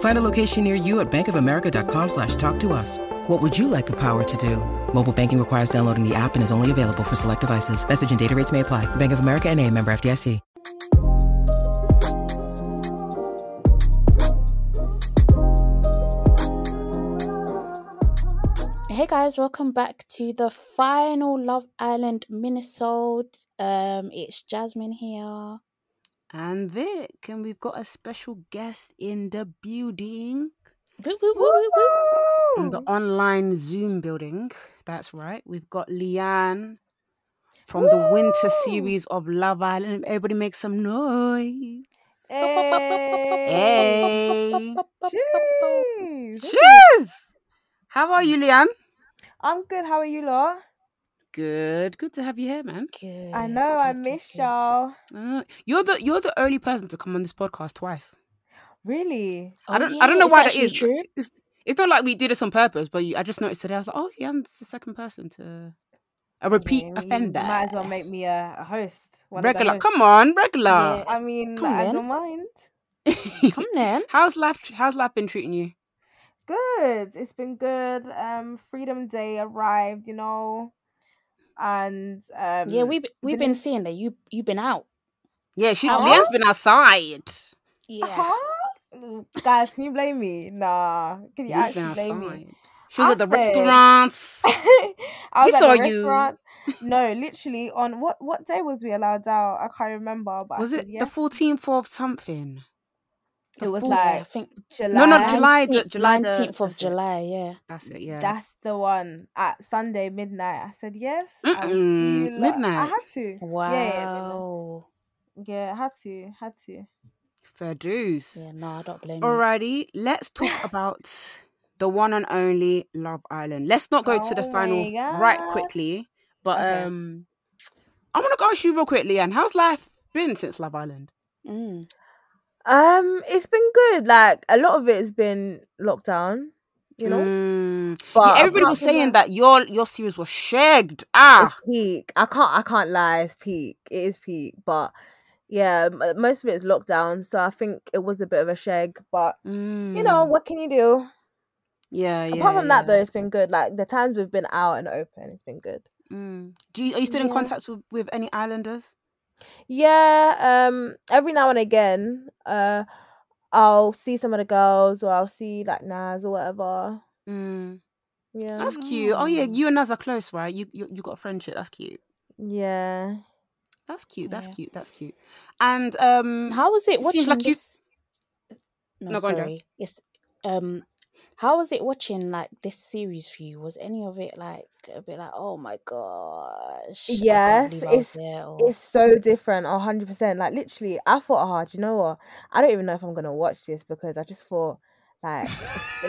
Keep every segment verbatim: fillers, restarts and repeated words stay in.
Find a location near you at bankofamerica.com slash talk to us. What would you like the power to do? Mobile banking requires downloading the app and is only available for select devices. Message and data rates may apply. Bank of America N A, member F D I C. Hey guys, welcome back to the final Love Island minisode. Um, it's Jasmine here. And Vic, and we've got a special guest in the building. Woo, woo, woo, woo, woo. In the online Zoom building. That's right. We've got Leanne from Woo! The winter series of Love Island. Everybody make some noise. Hey. Hey. Cheers. Cheers. How are you, Leanne? I'm good. How are you, Laura? Good. Good to have you here, man. Good. I know. Good, I missed y'all. Uh, you're the you're the only person to come on this podcast twice. Really? I don't. Oh, yeah. I don't know is why that is. True? It's, it's not like we did this on purpose, but you, I just noticed today. I was like, oh, yeah, I'm the second person to a repeat yeah, offender. You might as well make me a, a host. Regular. Host. Come on, regular. Yeah, I mean, come I then. Don't mind. Come then. How's life? How's life been treating you? Good. It's been good. Um, Freedom Day arrived. You know. And um yeah we've we've been, been seeing that you you've been out yeah she uh-huh. Leanne's been outside yeah uh-huh. Guys, can you blame me? Nah, can you you've actually blame me? She was I at the said... restaurants. I was we at saw the restaurant. You no literally on what what day was we allowed out? I can't remember, but was I it said, yeah. the fourteenth of something the it was fourth, like I think July no not July nineteenth, July nineteenth of July it. Yeah, that's it. Yeah, that's the one at Sunday midnight. I said yes. I midnight. Like, I had to. Wow. Yeah, yeah, yeah, I had to. Had to. Fair dues. Yeah, no, I don't blame you. Alrighty, let's talk about the one and only Love Island. Let's not go oh to the final God. Right quickly, but okay. um, I want to ask you real quickly, Leanne. How's life been since Love Island? Mm. Um, it's been good. Like a lot of it has been locked down, you know. Mm. But yeah, everybody was saying that. that your your series was shagged. Ah, it's peak. I can't. I can't lie. It's peak. It is peak. But yeah, most of it is locked down. So I think it was a bit of a shag. But mm. you know, what can you do? Yeah. yeah Apart from yeah. that, though, it's been good. Like the times we've been out and open, it's been good. Mm. Do you, are you still yeah. in contact with, with any Islanders? Yeah, um every now and again uh I'll see some of the girls, or I'll see like Naz or whatever. Mm. Yeah, that's cute. Oh yeah, you and Naz are close, right? You you, you got a friendship. That's cute. Yeah, that's cute. That's yeah. cute. That's cute. And um how was it watching like this... you no, no sorry yes um how was it watching like this series for you? Was any of it like a bit like, oh my gosh? Yes, it's or... it's so different, a hundred percent. Like literally, I thought, oh, do you know what? I don't even know if I'm gonna watch this because I just thought like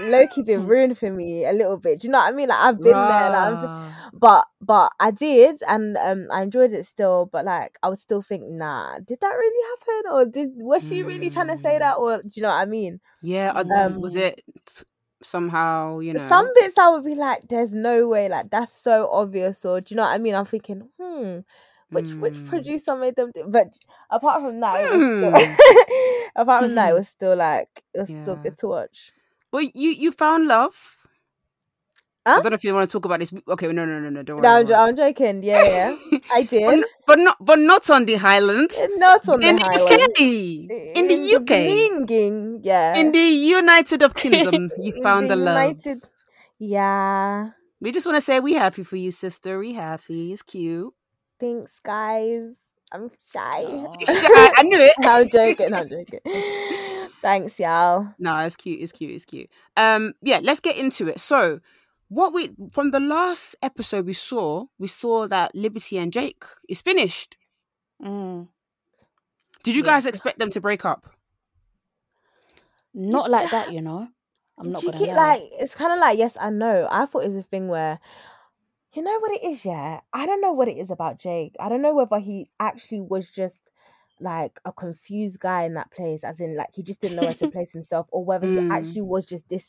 Loki been ruined for me a little bit. Do you know what I mean? Like I've been Rah. there, like, just... but but I did, and um, I enjoyed it still. But like, I would still think, nah, did that really happen, or did was she really mm. trying to say that, or do you know what I mean? Yeah, um, was it? Somehow, you know, some bits I would be like, there's no way, like that's so obvious, or do you know what I mean? I'm thinking, hmm, which mm. which producer made them do? But apart from that, mm. it was still... apart from that, it was still like it was yeah. still good to watch. But you you found love. Huh? I don't know if you want to talk about this. Okay, no, no, no, no, don't worry. No, I'm, j- I'm joking. Yeah, yeah, I did. But, n- but not, but not on the Highlands. Not on in the, the Highlands. In, in the U K. In the U K. Yeah. In the United of Kingdom, you found the, the love. United... Yeah. We just want to say we happy for you, sister. We happy. It's cute. Thanks, guys. I'm shy. Oh. shy. I knew it. I'm joking. I'm joking. Thanks, y'all. No, it's cute. It's cute. It's cute. Um, yeah. Let's get into it. So. What we from the last episode we saw, we saw that Liberty and Jake is finished. Mm. Did you yeah. guys expect them to break up? Not like that, you know. I'm not gonna lie. Like, it's kind of like yes and no. I thought it was a thing where, you know what it is, yeah. I don't know what it is about Jake. I don't know whether he actually was just like a confused guy in that place, as in like he just didn't know where to place himself, or whether mm. he actually was just this.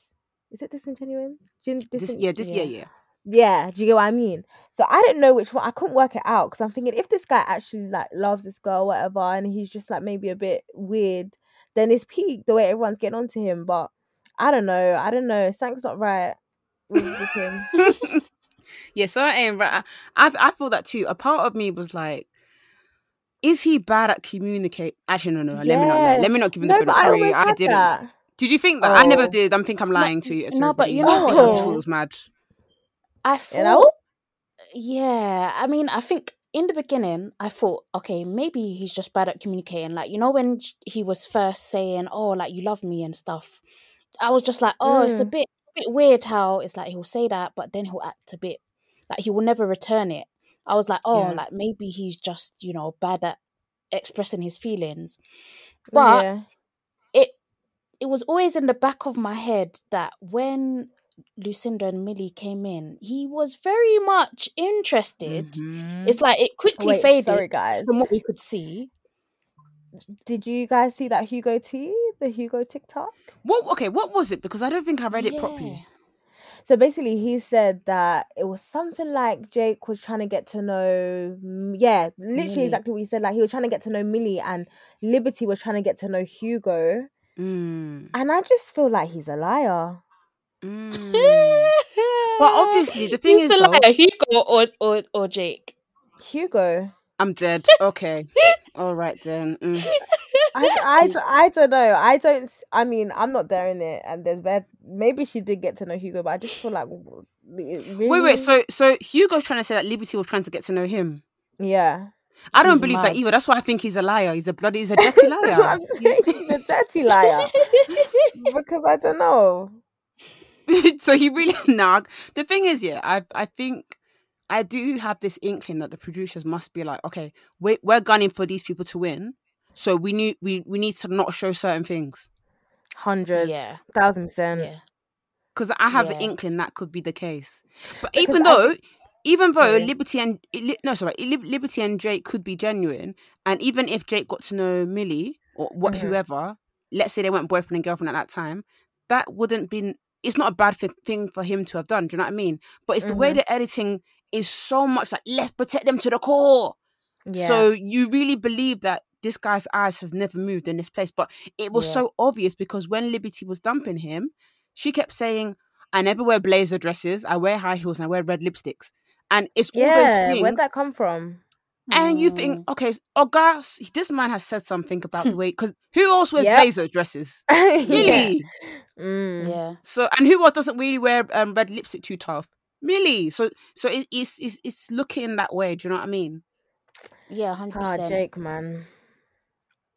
Is it disingenuine? Dis- dis- yeah, dis- yeah, yeah. Yeah, do you get what I mean? So I didn't know which one. I couldn't work it out because I'm thinking if this guy actually like loves this girl or whatever and he's just like maybe a bit weird, then it's peak the way everyone's getting on to him. But I don't know. I don't know. Something's not right with him. Yeah, so I ain't right. I, I feel that too. A part of me was like, is he bad at communicate? Actually, no, no. Yes. Let me not lie. Let me not give him no, the benefit. Sorry, I didn't. That. Did you think that? Oh. I never did. I think I'm lying no, to you. No, but you know what? I was mad. I thought, you know? yeah. I mean, I think in the beginning, I thought, okay, maybe he's just bad at communicating. Like, you know, when he was first saying, oh, like, you love me and stuff, I was just like, oh, mm. it's a bit, a bit weird how it's like he'll say that, but then he'll act a bit, like he will never return it. I was like, oh, yeah. like maybe he's just, you know, bad at expressing his feelings. But yeah. it, It was always in the back of my head that when Lucinda and Millie came in, he was very much interested. Mm-hmm. It's like it quickly Wait, faded sorry, guys. From what we could see. Did you guys see that Hugo T, the Hugo TikTok? What? Okay, what was it? Because I don't think I read yeah. it properly. So basically he said that it was something like Jake was trying to get to know, yeah, literally Millie. Exactly what he said. Like he was trying to get to know Millie and Liberty was trying to get to know Hugo. Mm. And I just feel like he's a liar. Mm. But obviously, the thing he's is, the liar, though, Hugo or, or or Jake? Hugo. I'm dead. Okay. All right then. Mm. I, I, I don't know. I don't. I mean, I'm not there in it. And there's bad. Maybe she did get to know Hugo, but I just feel like really... wait, wait. So, so Hugo's trying to say that Liberty was trying to get to know him. Yeah. I don't he's believe mad. That either. That's why I think he's a liar. He's a bloody, he's a dirty liar. That's what I'm saying. He's a dirty liar. Because I don't know. So he really nag. The thing is, yeah, I I think I do have this inkling that the producers must be like, okay, we're we're gunning for these people to win, so we need we we need to not show certain things. Hundreds, yeah, thousand percent. Yeah. Because I have yeah. an inkling that could be the case, but because even though. I... Even though yeah. Liberty and no, sorry, Liberty and Jake could be genuine, and even if Jake got to know Millie or what, mm-hmm. whoever, let's say they weren't boyfriend and girlfriend at that time, that wouldn't be. It's not a bad f- thing for him to have done. Do you know what I mean? But it's mm-hmm. the way the editing is so much like let's protect them to the core. Yeah. So you really believe that this guy's eyes has never moved in this place, but it was yeah. so obvious because when Liberty was dumping him, she kept saying, "I never wear blazer dresses. I wear high heels and I wear red lipsticks." And it's yeah, all those things. Where'd that come from? And mm. you think, okay, oh God, this man has said something about the way, because who else wears yep. blazer dresses? Millie. Yeah. Mm. yeah. So, and who else doesn't really wear um, red lipstick too tough? Millie. So, so it, it's it's it's looking that way. Do you know what I mean? Yeah, one hundred percent. Oh, Jake, man.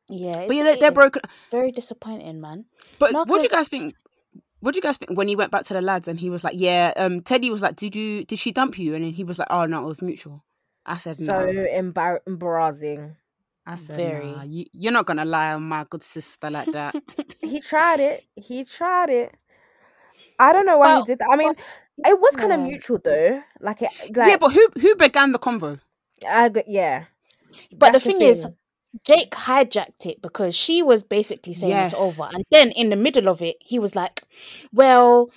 Yeah. But yeah, they're, they're broken. Very disappointing, man. But no, what do you guys think? What do you guys think when he went back to the lads and he was like, yeah, um, Teddy was like, did you, did she dump you? And then he was like, oh, no, it was mutual. I said, so no. So embar- embarrassing. I said, Very. Nah, you, you're not going to lie on my good sister like that. He tried it. He tried it. I don't know why well, he did that. I mean, well, it was kind of yeah. mutual though. Like, it, like, yeah, but who who began the convo? I, yeah. But That's the thing, the thing. is... Jake hijacked it because she was basically saying yes. it's over, and then in the middle of it he was like, well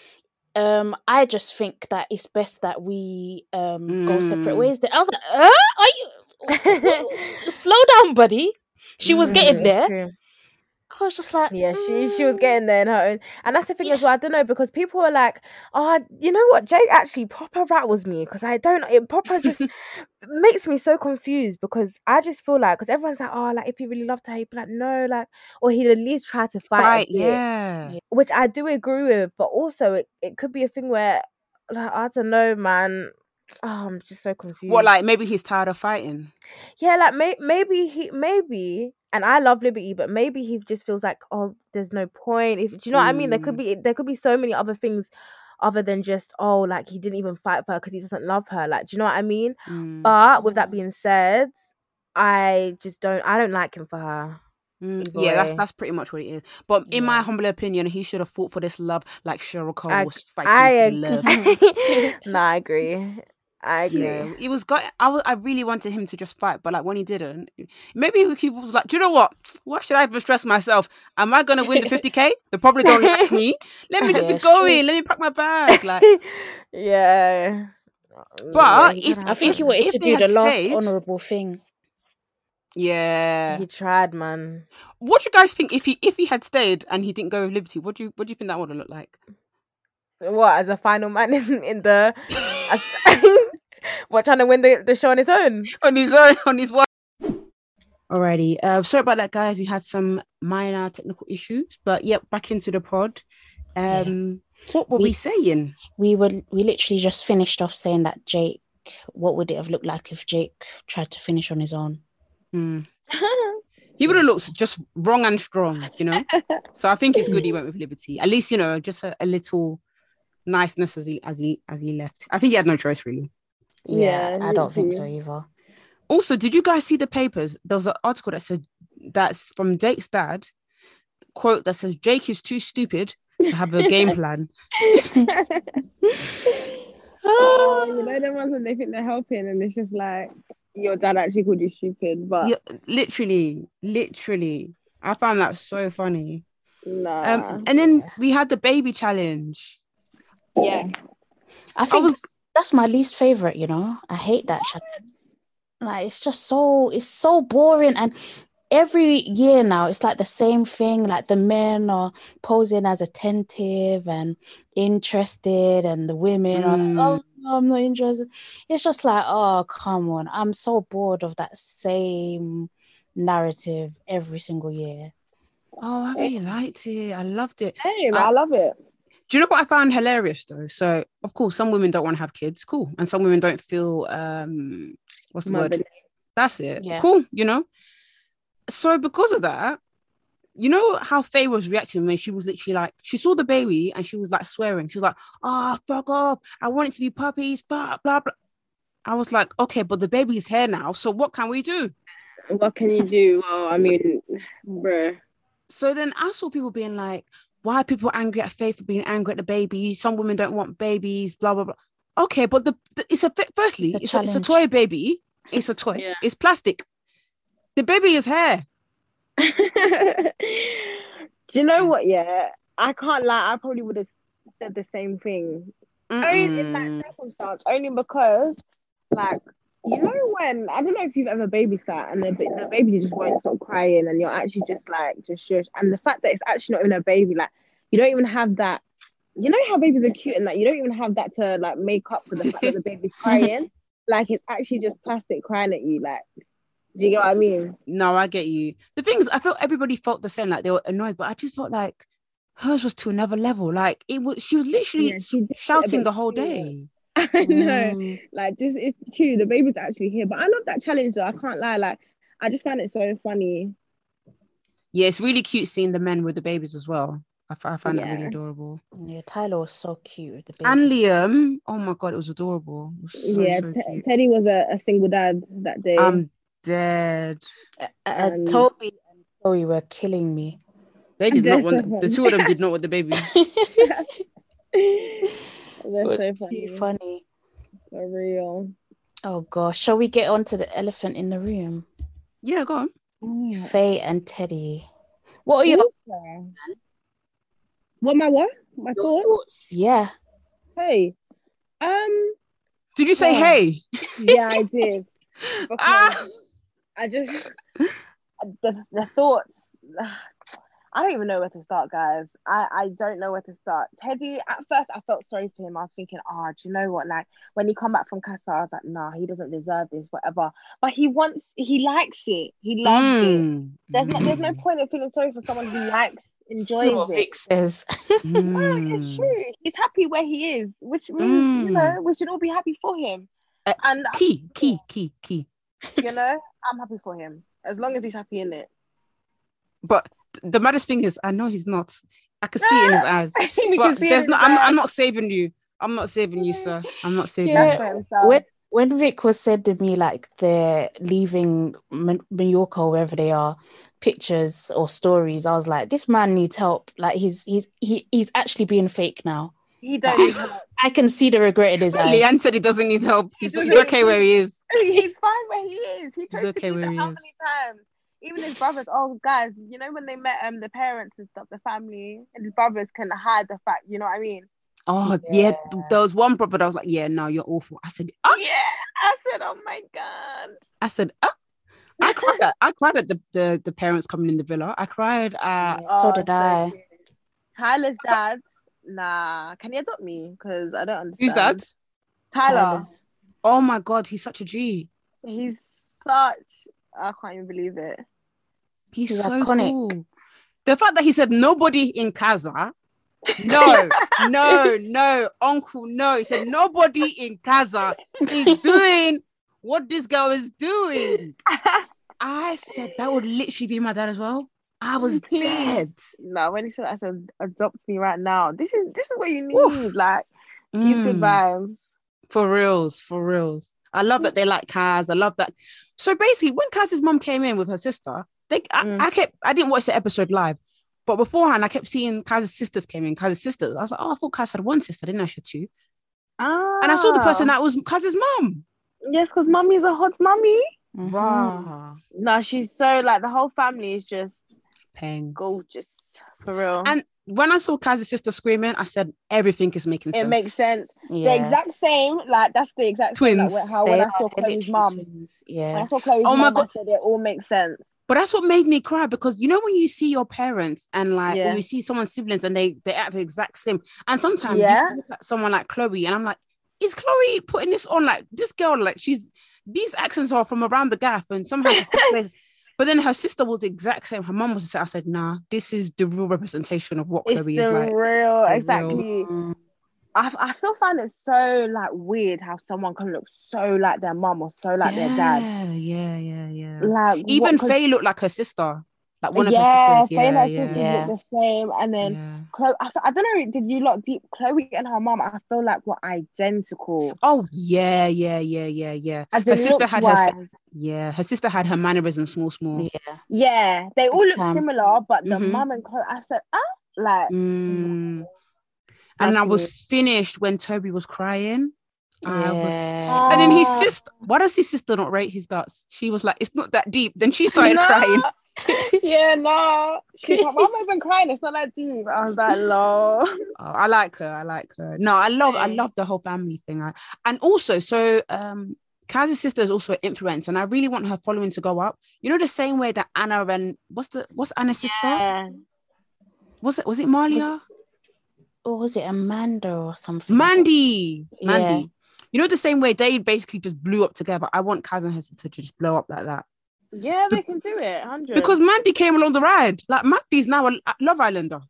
um I just think that it's best that we um mm. go separate ways. I was like, uh, are you slow down, buddy? She was mm, getting there. I was just like, yeah, she mm. she was getting there in her own. And that's the thing yeah. as well. I don't know, because people were like, oh, you know what, Jake actually proper rattles me, because I don't. It proper just makes me so confused, because I just feel like, because everyone's like, oh, like if he really loved her, he'd be like, no, like, or he'd at least try to fight, fight yeah, it, which I do agree with. But also, it, it could be a thing where, like, I don't know, man. Oh, I'm just so confused. What, like, maybe he's tired of fighting? Yeah, like, may- maybe he, maybe, and I love Liberty, but maybe he just feels like, oh, there's no point. If, do you know mm. what I mean? There could be, there could be so many other things other than just, oh, like, he didn't even fight for her because he doesn't love her. Like, do you know what I mean? Mm. But with that being said, I just don't, I don't like him for her. Mm, yeah, that's that's pretty much what it is. But in yeah. my humble opinion, he should have fought for this love like Cheryl Cole I, was fighting I, for love. no, I agree. I agree. Yeah, he was got. I, was, I really wanted him to just fight, but like when he didn't, maybe he was like, "Do you know what? Why should I even stress myself? Am I gonna win the fifty k? They probably don't like me. Let me just yeah, be going. True. Let me pack my bag." Like, yeah. But yeah, if I think he wanted to do the last stayed, honorable thing. Yeah, he tried, man. What do you guys think if he if he had stayed and he didn't go with Liberty? What do you what do you think that would have looked like? What, as a final man in, in the? What, trying to win the, the show on his own? On his own, on his one. Alrighty. Uh, sorry about that, guys. We had some minor technical issues, but yep, back into the pod. Um, yeah. What were we, we saying? We were we literally just finished off saying that Jake. What would it have looked like if Jake tried to finish on his own? Mm. He would have looked just wrong and strong, you know. So I think it's good he went with Liberty. At least, you know, just a, a little niceness as he as he as he left. I think he had no choice, really. Yeah, yeah, I don't think so either. Also, did you guys see the papers? There was an article that said that's from Jake's dad. Quote that says Jake is too stupid to have a game plan. Oh, you know them ones when they think they're helping, and it's just like, your dad actually called you stupid. But yeah, literally, literally, I found that so funny. Nah. Um, and then we had the baby challenge. Yeah, I think I was... that's my least favorite. You know, I hate that challenge. Like, it's just so it's so boring, and every year now it's like the same thing. Like, the men are posing as attentive and interested, and the women mm. are. Like, oh, no, I'm not interested. It's just like, oh, come on. I'm so bored of that same narrative every single year. Oh, I really liked it. I loved it. Hey, I, I love it. Do you know what I found hilarious, though? So, of course, some women don't want to have kids. Cool. And some women don't feel, um, what's the Motherly. word? That's it. Yeah. Cool, you know? So, because of that, you know how Faye was reacting when she was literally like, she saw the baby and she was like swearing. She was like, oh, fuck off. I want it to be puppies, blah, blah, blah. I was like, okay, but the baby is here now. So what can we do? What can you do? Well, I mean, bruh. So then I saw people being like, why are people angry at Faye for being angry at the baby? Some women don't want babies, blah, blah, blah. Okay, but the, the it's a, firstly, it's a, it's a, it's a toy baby. It's a toy. Yeah. It's plastic. The baby is here. Do you know what? Yeah, I can't lie. I probably would have said the same thing. Mm-mm. Only in that circumstance, only because, like, you know, when I don't know if you've ever babysat and the, the baby just won't stop crying, and you're actually just like, just shush. And the fact that it's actually not even a baby, like, you don't even have that. You know how babies are cute and that, like, you don't even have that to like make up for the fact that the baby's crying. Like, it's actually just plastic crying at you, like. Do you get what I mean? No, I get you. The thing is, I felt everybody felt the same, like they were annoyed, but I just felt like hers was to another level. Like, it was, she was literally yeah, she shouting the whole day. I know, mm. like, just it's true. The baby's actually here, but I love that challenge, though. I can't lie, like, I just found it so funny. Yeah, it's really cute seeing the men with the babies as well. I, I find yeah. that really adorable. Yeah, Tyler was so cute with the baby. And Liam, oh my god, it was adorable. It was so, yeah, so t- Teddy was a, a single dad that day. Um, Dead. Uh, uh, um, Toby and Chloe were killing me. They did not want so the two of them did not want the baby. That's so funny. funny. For real. Oh gosh, shall we get on to the elephant in the room? Yeah, go on. Oh, yeah. Faye and Teddy. What are your what my what? My your thoughts? Yeah. Hey. Um. Did you say hey? hey? Yeah, I did. Because ah! I just the, the thoughts I don't even know where to start, guys. I, I don't know where to start. Teddy, at first, I felt sorry for him. I was thinking, ah, oh, do you know what? Like, when he come back from Casa, I was like, nah, he doesn't deserve this, whatever. But he wants, he likes it. He loves mm. it. There's no, there's no point in feeling sorry for someone who likes, enjoys so it. Fixes. mm. No, it's true. He's happy where he is, which means, mm. you know, we should all be happy for him. Uh, and Key, key, key, key. You know, I'm happy for him. As long as he's happy in it. But the maddest thing is, I know he's not. I can see it in his eyes. But there's no. I'm, I'm not saving you. I'm not saving you, sir. I'm not saving yeah. you. When when Vic was said to me like they're leaving M- Mallorca, wherever they are, pictures or stories, I was like, this man needs help. Like he's he's he, he's actually being fake now. He doesn't. I, I can see the regret in his eyes. Leanne said he doesn't need help. He's, he he's okay where he is. He's fine where he is. He tries okay to do that how many times? Even his brothers, oh guys, you know when they met um the parents and stuff, the family, and his brothers can hide the fact, you know what I mean? Oh yeah, yeah there was one brother that was like, yeah, no, you're awful. I said, oh yeah, I said, oh my god. I said, oh I cried at I cried at the, the, the parents coming in the villa. I cried at yeah, so oh, did so I. Cute. Tyler's dad, nah, can you adopt me? Because I don't understand. Who's dad? Tyler. Tyler's. Oh my god, he's such a G. He's such I can't even believe it. He's, He's so iconic. Cool. The fact that he said nobody in Casa. No, no, no, uncle, no. He said nobody in Casa is doing what this girl is doing. I said that would literally be my dad as well. I was Please. dead. No, when he said I said adopt me right now. This is this is what you need. Oof. Like YouTube mm. vibes. For reals, for reals. I love that they like Kaz. I love that. So basically, when Kaz's mom came in with her sister, they I, mm. I kept I didn't watch the episode live, but beforehand I kept seeing Kaz's sisters came in. Kaz's sisters. I was like, oh, I thought Kaz had one sister. I didn't know she had two. Ah. And I saw the person that was Kaz's mom. Yes, because mommy's a hot mummy. Mm-hmm. Wow. No, she's so like the whole family is just Peng. gorgeous for real. And when I saw Kaz's sister screaming, I said everything is making sense. It makes sense. Yeah. The exact same, like that's the exact twins. Same, like, how they when I saw Chloe's mum, yeah, when I saw Chloe's oh mum, my God. I said it all makes sense. But that's what made me cry because you know when you see your parents and like yeah. or you see someone's siblings and they they act the exact same, and sometimes yeah. you look at someone like Chloe and I'm like, is Chloe putting this on? Like this girl, like she's these accents are from around the gap and somehow. She's But then her sister was the exact same. Her mum was the same. I said, nah, this is the real representation of what Chloe is like. It's the real, exactly. Mm. I, I still find it so, like, weird how someone can look so like their mum or so like yeah, their dad. Yeah, yeah, yeah. Like Even what, Faye looked like her sister. Like one yeah, of her sisters. Yeah, Faye and her yeah, sister yeah. looked the same. And then yeah. Chloe, I, I don't know, did you look deep? Chloe and her mum, I feel like were identical. Oh, yeah, yeah, yeah, yeah, yeah. As her sister had wise. her... Yeah, her sister had her mannerisms small, small. Yeah, yeah, they all look um, similar, but the mm-hmm. mum and Chloe, I said, ah, like. Mm. And I was finished when Toby was crying. Yeah. I was, oh. and then his sister. Why does his sister not rate his guts? She was like, it's not that deep. Then she started no. crying. yeah, no. She's like, why am I even crying? It's not that deep. I was like, lol. Oh, I like her. I like her. No, I love. I love the whole family thing. I, and also, so um. Kaz's sister is also an influencer, and I really want her following to go up. You know, the same way that Anna and what's the what's Anna's yeah. sister? Was it was it Malia? Or was it Amanda or something? Mandy, Mandy. Yeah. You know, the same way they basically just blew up together. I want Kaz and her sister to just blow up like that. Yeah, they Be- can do it. one hundred Because Mandy came along the ride. Like Mandy's now a Love Islander.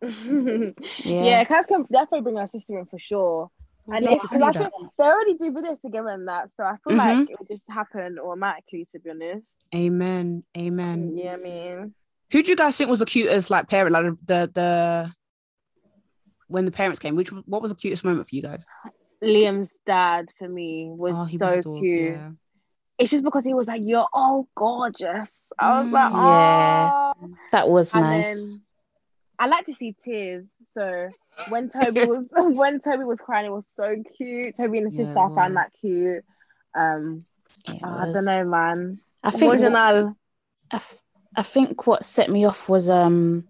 yeah. yeah, Kaz can definitely bring her sister in for sure. I know, because I think they already do videos together and that, so I feel mm-hmm. like it would just happen automatically, to be honest. Amen, amen. Yeah, I mean, who do you guys think was the cutest, like parent, like the the when the parents came? Which what was the cutest moment for you guys? Liam's dad for me was oh, he so was adored, cute. Yeah. It's just because he was like, "You're all gorgeous." I was mm, like, "Oh, yeah. that was and nice." Then, I like to see tears, so when Toby was when Toby was crying, it was so cute. Toby and his yeah, sister, I found that cute. Um, oh, I don't know, man. I think what, I, f- I think what set me off was um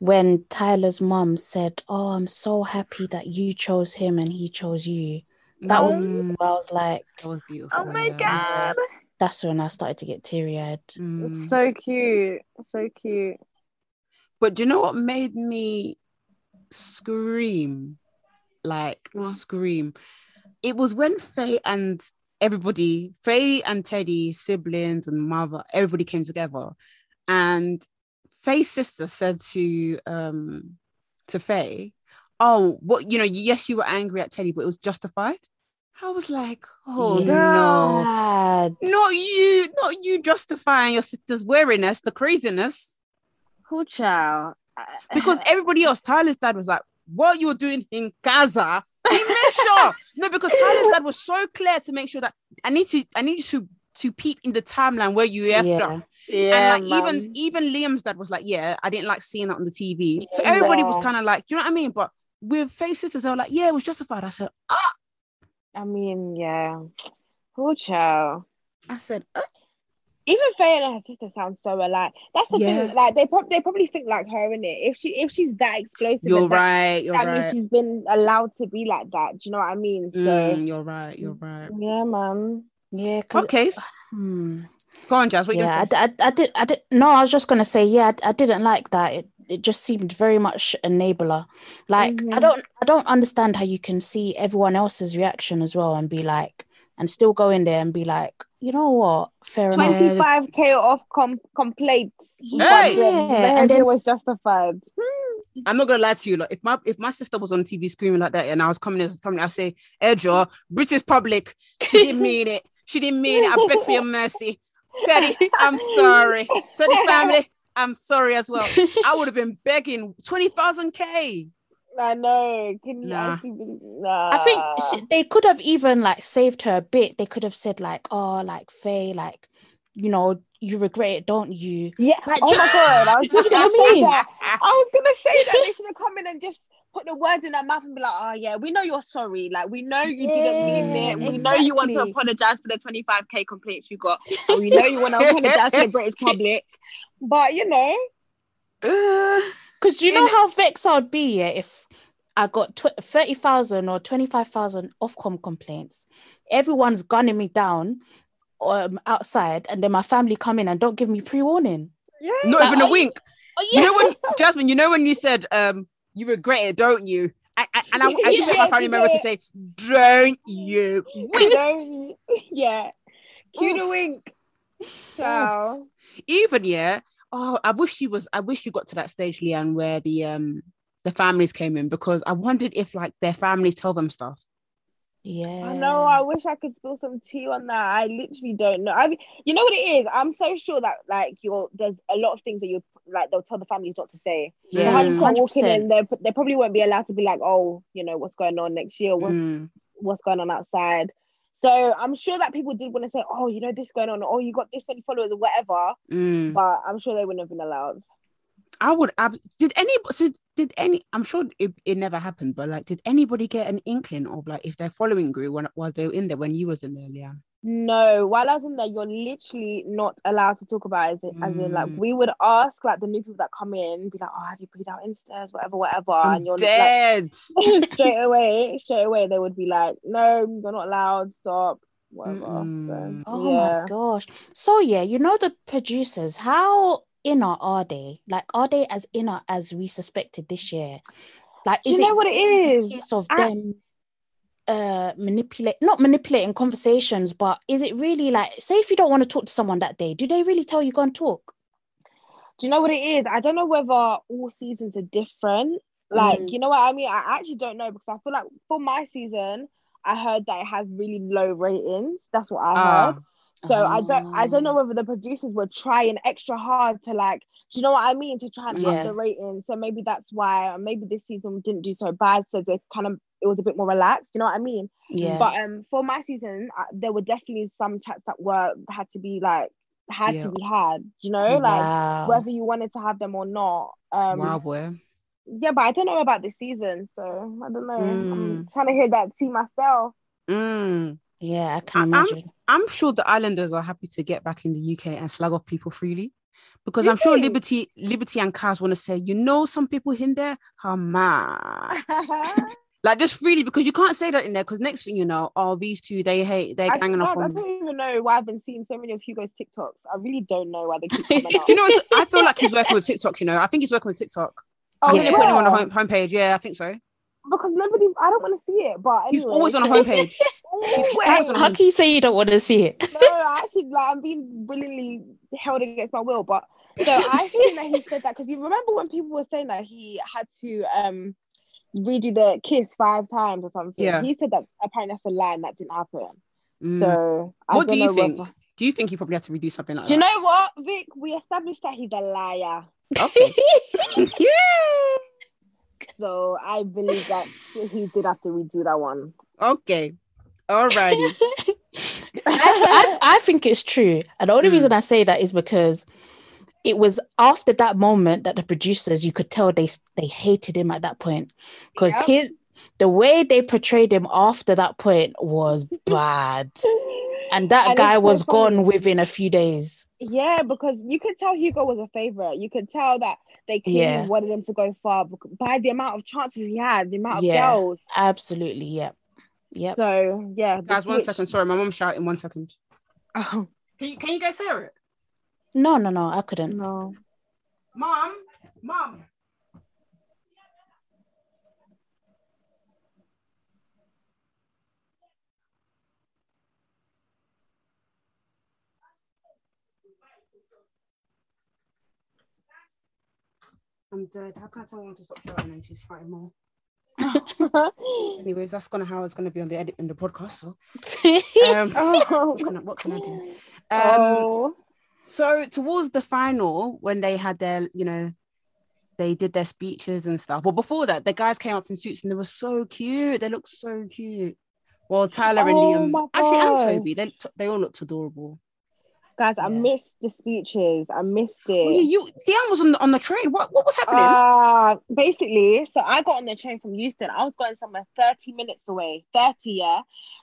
when Tyler's mom said, "Oh, I'm so happy that you chose him and he chose you." That mm. was I was like, that was beautiful. Oh my god. Yeah. That's when I started to get teary-eyed. Mm. It's so cute, so cute. But do you know what made me scream? Like, what? Scream. It was when Faye and everybody, Faye and Teddy, siblings and mother, everybody came together. And Faye's sister said to um to Faye, oh, what, you know, yes, you were angry at Teddy, but it was justified. I was like, oh, yeah. no. Not you, not you justifying your sister's weariness, the craziness. Cool child. Because everybody else, Tyler's dad was like, what you were doing in Gaza, he made sure. No, because Tyler's dad was so clear to make sure that I need to, I need you to, to peep in the timeline where you after. Yeah. Yeah, and like, even, even Liam's dad was like, yeah, I didn't like seeing that on the T V. So everybody was kind of like, do you know what I mean? But with Faye's sisters, they were like, yeah, it was justified. I said, ah. Oh. I mean, yeah. Poor child. I said, uh. Even Faye and her sister sound so alike. That's the yeah. thing. Like they, pro- they probably think like her, innit? If she, if she's that explosive, you're that, right. You're I right. mean, she's been allowed to be like that. Do you know what I mean? So mm, you're right. You're right. Yeah, man. Yeah. Okay. Hmm. Go on, Jazz. What you yeah, I, I, I did. I did. No, I was just gonna say, yeah, I, I didn't like that. It, it just seemed very much enabler. Like, mm-hmm. I don't, I don't understand how you can see everyone else's reaction as well and be like, and still go in there and be like, you know what, fair enough. twenty-five k off com- complaints. Yeah, yeah. And it was justified. I'm not gonna lie to you. Like, if my if my sister was on T V screaming like that, and I was coming, in, coming, I'd say, Edra, British public, she didn't mean it. She didn't mean it. I beg for your mercy, Teddy. I'm sorry, Teddy family. I'm sorry as well. I would have been begging twenty thousand k. I know. Can you nah. actually be, nah. I think she, they could have even like saved her a bit. They could have said like, oh, like Faye, like, you know, you regret it, don't you? Yeah. Like, oh just, my god, I was just gonna say that. I was gonna say that they should have come in and just put the words in her mouth and be like, oh yeah, we know you're sorry. Like, we know you yeah, didn't mean it. We exactly. know you want to apologize for the twenty-five k complaints you got. And we know you want to apologize to the British public. But you know, because do you know how vexed I'd be yeah, if I got tw- thirty thousand or twenty-five thousand Ofcom complaints, everyone's gunning me down um, outside, and then my family come in and don't give me pre-warning. Yeah. Not like, even a I, wink. Oh, yeah. You know when, Jasmine, you know when you said um, you regret it, don't you? I, I, and I, I yeah, expect my family members to say, don't you? Wink. Yeah. Cue the wink. Ciao. Even yeah. Oh, I wish you was. I wish you got to that stage, Leanne, where the um the families came in, because I wondered if like their families tell them stuff. Yeah, I know. I wish I could spill some tea on that. I literally don't know. I mean, you know what it is. I'm so sure that like you're there's a lot of things that you like they'll tell the families not to say. Yeah, so how you can't walk in and they they probably won't be allowed to be like, oh, you know what's going on next year, what's, mm. what's going on outside. So I'm sure that people did want to say, oh, you know, this going on, oh, you got this many followers or whatever. Mm. But I'm sure they wouldn't have been allowed. I would. Ab- did any? So did any? I'm sure it, it never happened. But like, did anybody get an inkling of like if their following grew when while they were in there when you was in there, Leanne? No, while I was in there, you're literally not allowed to talk about it. As in, mm. as in like we would ask like the new people that come in, be like, oh, have you put it out Instas, whatever, whatever, I'm and you're dead like, straight away. Straight away, they would be like, no, you're not allowed. Stop. Whatever. So, oh yeah. my gosh. So yeah, you know the producers, how inner are they? Like, are they as inner as we suspected this year? Like, is do you know it what it is? A case of I- them. Uh, manipulate not manipulating conversations, but is it really like, say if you don't want to talk to someone that day, do they really tell you go and talk? Do you know what it is? I don't know whether all seasons are different, like mm. you know what I mean? I actually don't know, because I feel like for my season I heard that it had really low ratings. That's what I uh, heard. So uh, I don't I don't know whether the producers were trying extra hard to like, do you know what I mean, to try and yeah. up the ratings. So maybe that's why, or maybe this season didn't do so bad, so they kind of it was a bit more relaxed, you know what I mean? Yeah. But um, for my season, I, there were definitely some chats that were had to be like had yeah. to be had, you know, wow. like whether you wanted to have them or not. Um, wow, boy. Yeah, but I don't know about this season, so I don't know. Mm. I'm trying to hear that tea myself. Mm. Yeah, I can I, imagine. I'm, I'm sure the Islanders are happy to get back in the U K and slag off people freely, because you I'm think? sure Liberty, Liberty and Kaz want to say, you know, some people in there are mad. Like, just really, because you can't say that in there, because next thing you know, oh, these two, they hate, they're I ganging up on I don't even know why I've been seeing so many of Hugo's TikToks. I really don't know why they keep coming up. You know, it's, I feel like he's working with TikTok, you know. I think he's working with TikTok. Oh, I think yeah. they're putting him on the home, homepage. Yeah, I think so. Because nobody, I don't want to see it, but anyway. He's always on the homepage. How, how can you say you don't want to see it? No, I actually, like, I'm being willingly held against my will, but so I think that he said that, because you remember when people were saying that he had to um redo the kiss five times or something? Yeah. He said that apparently that's a lie and that didn't happen. Mm. So I What do you think? Whether... Do you think he probably had to redo something like do that? Do you know what, Vic? We established that he's a liar. Okay. Yeah. So I believe that he did have to redo that one. Okay. All righty. I, I think it's true. And the only mm. reason I say that is because it was after that moment that the producers, you could tell they they hated him at that point. Because yep. he, the way they portrayed him after that point was bad. And that and guy was so gone within a few days. Yeah, because you could tell Hugo was a favourite. You could tell that they clearly yeah. wanted him to go far by the amount of chances he had, the amount of yeah, girls. Absolutely, yeah. Yep. So, yeah. Guys, one second. Sorry, my mum's shouting. One second. Oh. Can you, can you guys hear it? No, no, no. I couldn't. No. Mom? Mom? I'm dead. How can I tell one to stop shouting and she's shouting more? Anyways, that's gonna how it's gonna be on the edit in the podcast. So, um, oh. what, can I, what can I do? Um, oh. So towards the final, when they had their, you know, they did their speeches and stuff. Well, before that, the guys came up in suits and they were so cute. They looked so cute. Well, Tyler oh and Liam, actually, and Toby, they they all looked adorable. Guys, yeah. I missed the speeches. I missed it. Well, you, Leanne was on the, on the train. What what was happening? Uh, basically, so I got on the train from Houston. I was going somewhere thirty minutes away. thirty, yeah?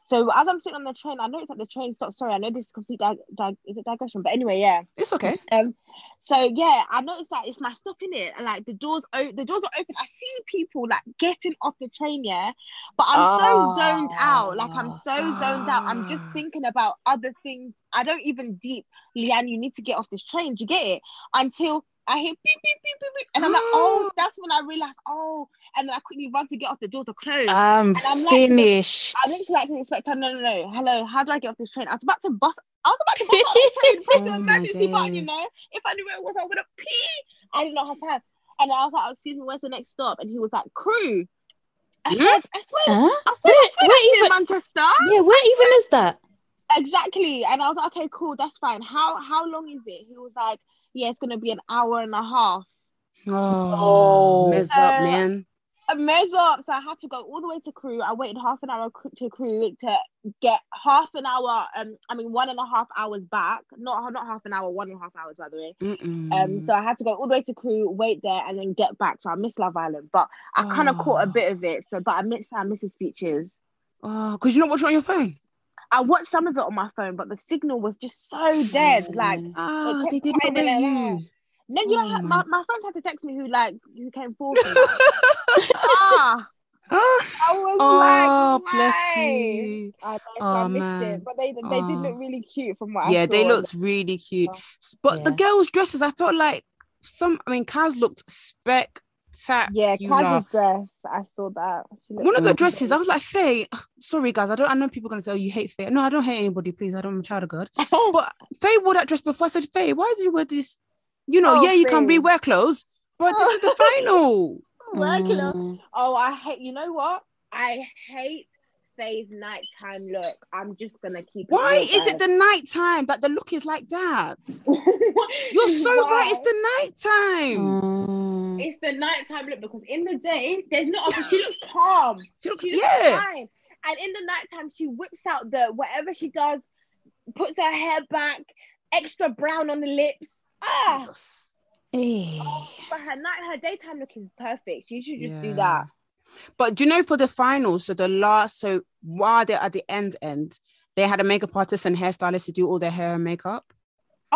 So as I'm sitting on the train, I noticed that the train stopped. Sorry, I know this is complete dig- dig- is it digression, but anyway, yeah. It's okay. Um, So, yeah, I noticed that it's my stop, innit? And, like, the doors, o- the doors are open. I see people, like, getting off the train, yeah? But I'm oh. so zoned out. Like, I'm so oh. zoned out. I'm just thinking about other things. I don't even deep, Leanne, you need to get off this train. Do you get it? Until I hear beep, beep, beep, beep, beep. And I'm like, oh, that's when I realised, oh. And then I quickly run to get off, the doors are closed. I'm, and I'm finished. Like, I didn't like to expect, no, no, no. Hello, how do I get off this train? I was about to bust, I was about to bust off the train, press oh the emergency button, you know? If I knew where it was, I would have peed. I didn't know how time. And I was like, oh, excuse me, where's the next stop? And he was like, Crew. I yeah. said, I swear, huh? I swear, where, I where even, in Manchester. Yeah, where even is that? Exactly. And I was like, okay, cool, that's fine. How how long is it? He was like, yeah, it's gonna be an hour and a half. Oh, mess so, up, man. A mess up. So I had to go all the way to Crew. I waited half an hour to Crew to get half an hour. Um, I mean, one and a half hours back. Not not half an hour. One and a half hours, by the way. Mm-mm. Um, so I had to go all the way to Crew, wait there, and then get back. So I missed Love Island, but I oh. kind of caught a bit of it. So, but I missed I missed the speeches. Oh, because you're not watching on your phone. I watched some of it on my phone, but the signal was just so dead. Like, oh, they didn't know you. No, you know, my my friends had to text me who like who came forward. ah, I was oh, like, oh, bless you. I know, so oh, I missed man. it, but they they oh. did look really cute from what. Yeah, I Yeah, they looked really cute. But yeah. the girls' dresses, I felt like some. I mean, Kaz looked spec. Tap, yeah, Kaz's dress. I saw that. One of the dresses. I was like, Faye. Sorry, guys. I don't. I know people are gonna say, oh, you hate Faye. No, I don't hate anybody. Please, I don't. I'm a child of God. But Faye wore that dress before. I said, Faye, why did you wear this? You know, oh, yeah, Faye. You can rewear clothes, but oh. this is the final. mm. Oh, I hate. You know what? I hate Faye's nighttime look. I'm just gonna keep. Why it is it the nighttime that the look is like that? You're so why? right. It's the nighttime. Mm. It's the nighttime look because in the day there's not. A, she looks calm. She looks, she looks yeah. fine. And in the nighttime, she whips out the whatever she does, puts her hair back, extra brown on the lips. Ah. Hey. Oh, but her night, her daytime look is perfect. You should just yeah. do that. But do you know for the finals, so the last, so while they're at the end, end they had a makeup artist and hairstylist to do all their hair and makeup.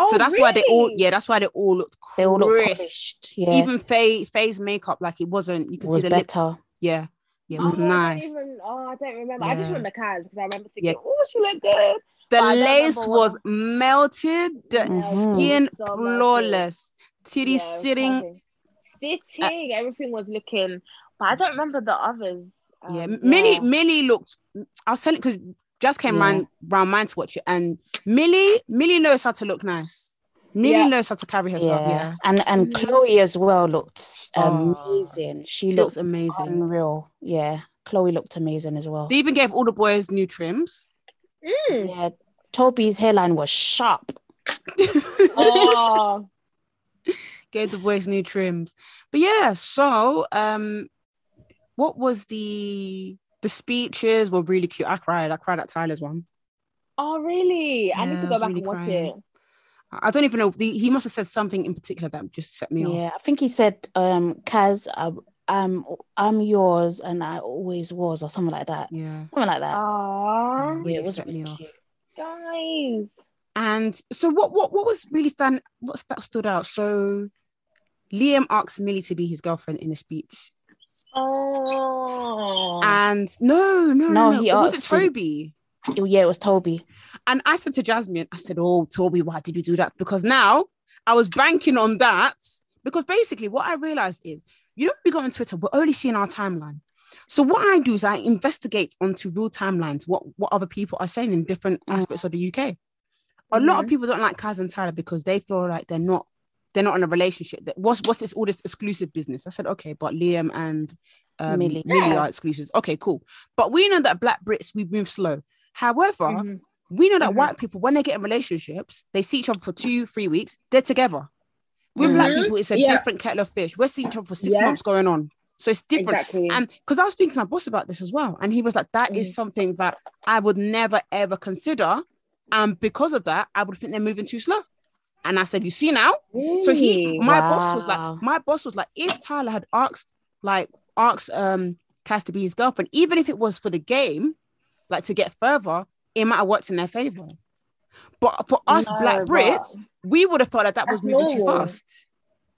So oh, that's really? why they all, yeah, that's why they all looked crisp. They all looked polished. Yeah. Even Faye, Faye's makeup, like it wasn't, you could was see the better. Lips. Yeah. Yeah, it was oh, nice. I even, oh, I don't remember. Yeah. I just remember Kaz because I remember thinking, yeah. oh, she looked good. The but lace was what... melted. The mm-hmm. skin so flawless. Titty yeah, sitting. Lovely. Sitting. Uh, everything was looking. But I don't remember the others. Um, yeah, Millie. Yeah. Millie looked. I was telling because Jazz came yeah. round, round mine to watch it, and Millie. Millie knows how to look nice. Millie yeah. knows how to carry herself. Yeah, yeah. and and mm-hmm. Chloe as well looked amazing. Oh, she looked amazing, unreal. Yeah, Chloe looked amazing as well. They even gave all the boys new trims. Mm. Yeah, Toby's hairline was sharp. oh. Gave the boys new trims, but yeah. So, um, what was the the speeches were really cute. I cried. I cried at Tyler's one. Oh really? Yeah, I need to go back really and watch crying. it. I don't even know. He must have said something in particular that just set me off. Yeah, I think he said, um, Kaz, I'm, I'm, I'm yours and I always was, or something like that. Yeah. Something like that. Aww. Yeah, it was really cute. Guys. And so what what, what was really stand, what's that stood out? So Liam asked Millie to be his girlfriend in a speech. Oh. And no, no, no. no he asked was it Toby? Yeah, it was Toby. And I said to Jasmine, I said, oh, Toby, why did you do that? Because now I was banking on that. Because basically what I realized is, you know, we go on Twitter, we're only seeing our timeline. So what I do is I investigate onto real timelines, what, what other people are saying in different mm-hmm. aspects of the U K. Mm-hmm. A lot of people don't like Kaz and Tyler because they feel like they're not they're not in a relationship. What's, what's this all this exclusive business? I said, okay, but Liam and um, Millie, Millie yeah. are exclusives. Okay, cool. But we know that Black Brits, we move slow. However, mm-hmm. we know that mm-hmm. white people, when they get in relationships, they see each other for two, three weeks, they're together. With mm-hmm. Black people, it's a yeah. different kettle of fish. We're seeing each other for six yeah. months going on. So it's different. Exactly. And because I was speaking to my boss about this as well, and he was like, that mm-hmm. is something that I would never, ever consider. And because of that, I would think they're moving too slow. And I said, you see now? Really? So he, my wow. boss was like, my boss was like, if Tyler had asked, like, asked um, Cass to be his girlfriend, even if it was for the game, like to get further, it might have worked in their favor. But for us no, Black Brits, we would have thought that that was moving normal. too fast.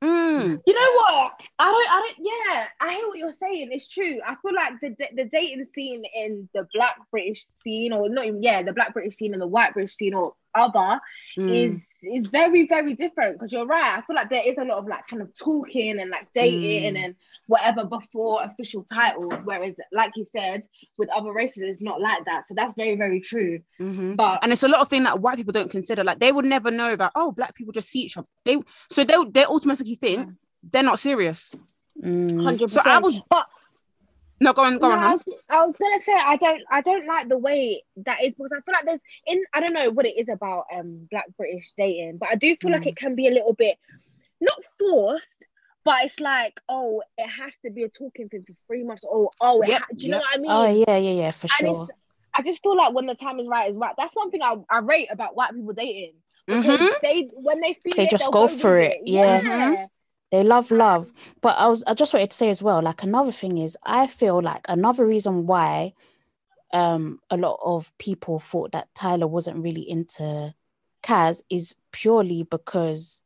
Mm. You know what? I don't, I don't, yeah, I hear what you're saying. It's true. I feel like the the dating scene in the Black British scene, or not even, yeah, the Black British scene and the white British scene or other mm. is, is very, very different. Because you're right. I feel like there is a lot of like kind of talking and like dating mm. and whatever before official titles. Whereas, like you said, with other races, it's not like that. So that's very, very true. Mm-hmm. But and it's a lot of things that white people don't consider. Like they would never know that. Oh, Black people just see each other. They so they they automatically think yeah. they're not serious. Mm. So I was. But No, go on, go no, on. I was, I was gonna say I don't, I don't like the way that is because I feel like there's in I don't know what it is about um Black British dating, but I do feel mm. like it can be a little bit not forced, but it's like oh, it has to be a talking thing for three months. Or oh, it yep, ha- do you yep. know what I mean? Oh yeah, yeah, yeah, for and sure. I just feel like when the time is right, is right. That's one thing I, I rate about white people dating. Mm-hmm. They when they feel they it, just go, go for it. it. Yeah. yeah. Mm-hmm. They love love. But I was I just wanted to say as well, like another thing is I feel like another reason why um a lot of people thought that Tyler wasn't really into Kaz is purely because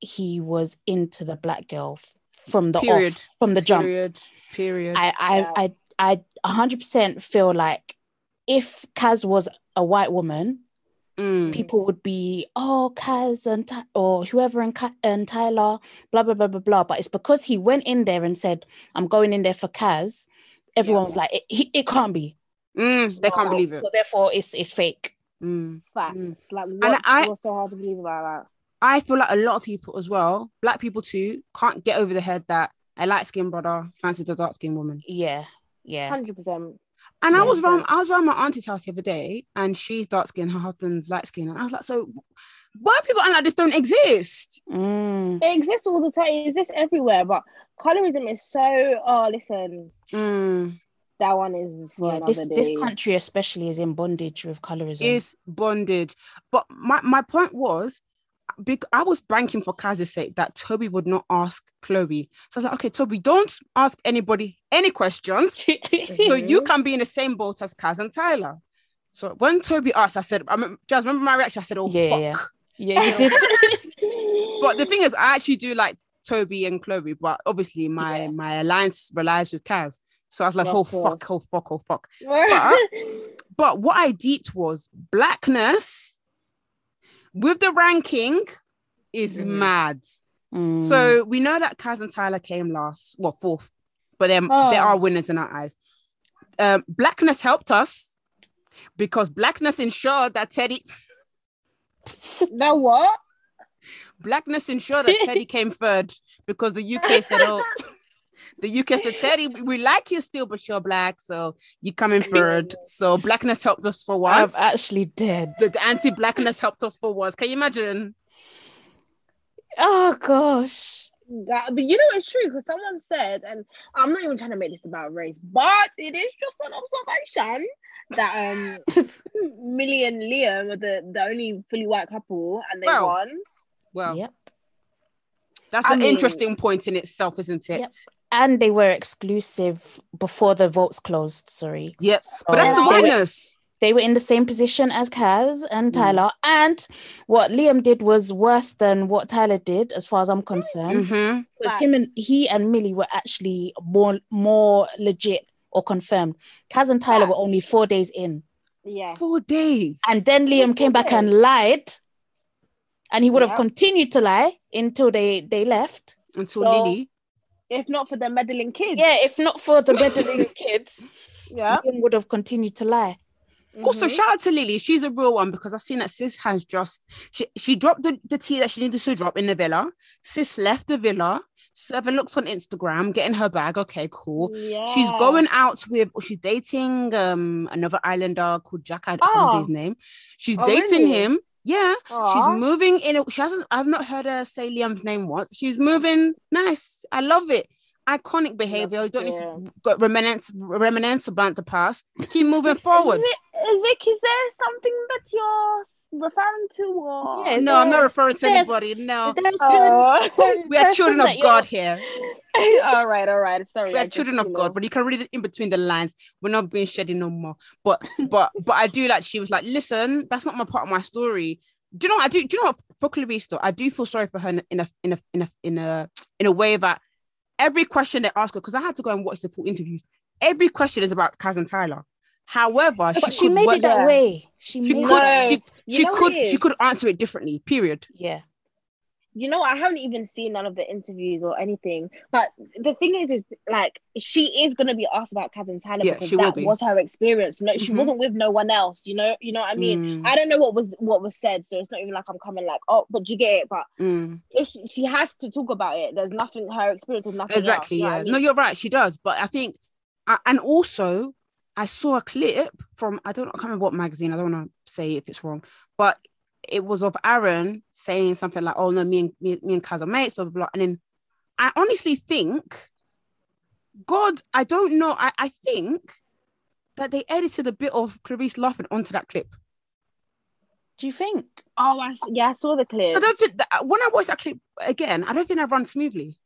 he was into the Black girl from the Period. off, from the jump. Period. Period. I I, yeah. I I I one hundred percent feel like if Kaz was a white woman, Mm. people would be, oh, Kaz and Ty- or whoever and, Ka- and Tyler, blah, blah, blah, blah, blah. But it's because he went in there and said, I'm going in there for Kaz. Everyone yeah. was like, it, he, it can't be. Mm, so, they can't believe it. So therefore, it's it's fake. Mm. Facts. Mm. Like, what, I, what's so hard to believe about that? I feel like a lot of people as well, Black people too, can't get over the head that a light-skinned brother fancies a dark-skinned woman. Yeah, yeah. one hundred percent. And yeah, I was round, I was round my auntie's house the other day, and she's dark skinned, her husband's light skinned, and I was like, "So, white people and like this don't exist. Mm. They exist all the time. It exists everywhere, but colorism is so. Oh, listen, mm. that one is for yeah, another this, day. This country, especially, is in bondage with colorism. Is bondage. But my, my point was, big. I was banking for Kaz's sake that Toby would not ask Chloe. So I was like, okay, Toby, don't ask anybody any questions. So you can be in the same boat as Kaz and Tyler. So when Toby asked, I said, I remember, just remember my reaction. I said, oh, yeah, fuck. Yeah, yeah you did. But the thing is, I actually do like Toby and Chloe, but obviously my, yeah. my alliance relies with Kaz. So I was like, oh fuck, oh fuck, oh fuck. But, but what I deeped was blackness with the ranking is mm. mad. Mm. So we know that Kaz and Tyler came last, well, fourth, but then oh. they are winners in our eyes. Um, blackness helped us because blackness ensured that Teddy. Now what? Blackness ensured that Teddy came third because the U K said, oh, the U K said, Teddy, we like you still, but you're black, so you come in third. So blackness helped us for once. I'm actually dead. The, the anti-blackness helped us for once. Can you imagine? Oh, gosh. That, but you know, it's true because someone said, and I'm not even trying to make this about race, but it is just an observation that um, Millie and Liam were the, the only fully white couple and they well, won. Well, yep. That's I an mean, interesting point in itself, isn't it? Yep. And they were exclusive before the votes closed, sorry. Yep. So but that's the whiteness. They were in the same position as Kaz and Tyler. Mm. And what Liam did was worse than what Tyler did, as far as I'm concerned. Mm-hmm. Because him and he and Millie were actually more more legit or confirmed. Kaz and Tyler yeah. were only four days in. Yeah. Four days. And then Liam came back and lied. And he would have yeah. continued to lie until they, they left. Until so, Lily. If not for the meddling kids. Yeah, if not for the meddling kids, yeah. Liam would have continued to lie. Mm-hmm. Also, shout out to Lily. She's a real one because I've seen that sis has just... She, she dropped the, the tea that she needed to drop in the villa. Sis left the villa. Seven looks on Instagram, getting her bag. Okay, cool. Yeah. She's going out with... She's dating um another islander called Jack. I don't know his name. She's oh, dating really? him. Yeah. Aww. She's moving in... She hasn't... I've not heard her say Liam's name once. She's moving nice. I love it. Iconic behavior. You don't yeah. need to reminisce, reminisce about the past. Keep moving forward. Vic, is there something that you're referring to? Or... Yeah, no, there... I'm not referring to anybody. No, oh. we are children of God here. all right, all right. Sorry, we are children of God, but you can read it in between the lines. We're not being shady no more. But but but I do like. She was like, listen, that's not my part of my story. Do you know? What I do. Do you know what, for Clarice though? I do feel sorry for her in a in a in a in a in a way that every question they ask her, because I had to go and watch the full interviews. Every question is about Kaz and Tyler. However, she, she made it that there. way. She, she made could, it. She, she could, she could answer it differently. Period. Yeah. You know, I haven't even seen none of the interviews or anything. But the thing is, is like she is going to be asked about Kaz and Tyler yeah, because that be. was her experience. No, mm-hmm. she wasn't with no one else. You know, you know what I mean. Mm. I don't know what was what was said, so it's not even like I'm coming like, oh, but you get it. But mm. if she, she has to talk about it, there's nothing. Her experience is nothing. Exactly. Else, yeah. You know I mean? No, you're right. She does, but I think, I, and also. I saw a clip from, I don't know, I can't remember what magazine, I don't want to say if it's wrong, but it was of Aaron saying something like, oh no, me and me, me and Kaz are mates, blah, blah, blah. And then I honestly think, God, I don't know, I, I think that they edited a bit of Clarice laughing onto that clip. Do you think? Oh, I, yeah, I saw the clip. I don't think, that, when I watched that clip again, I don't think that ran smoothly.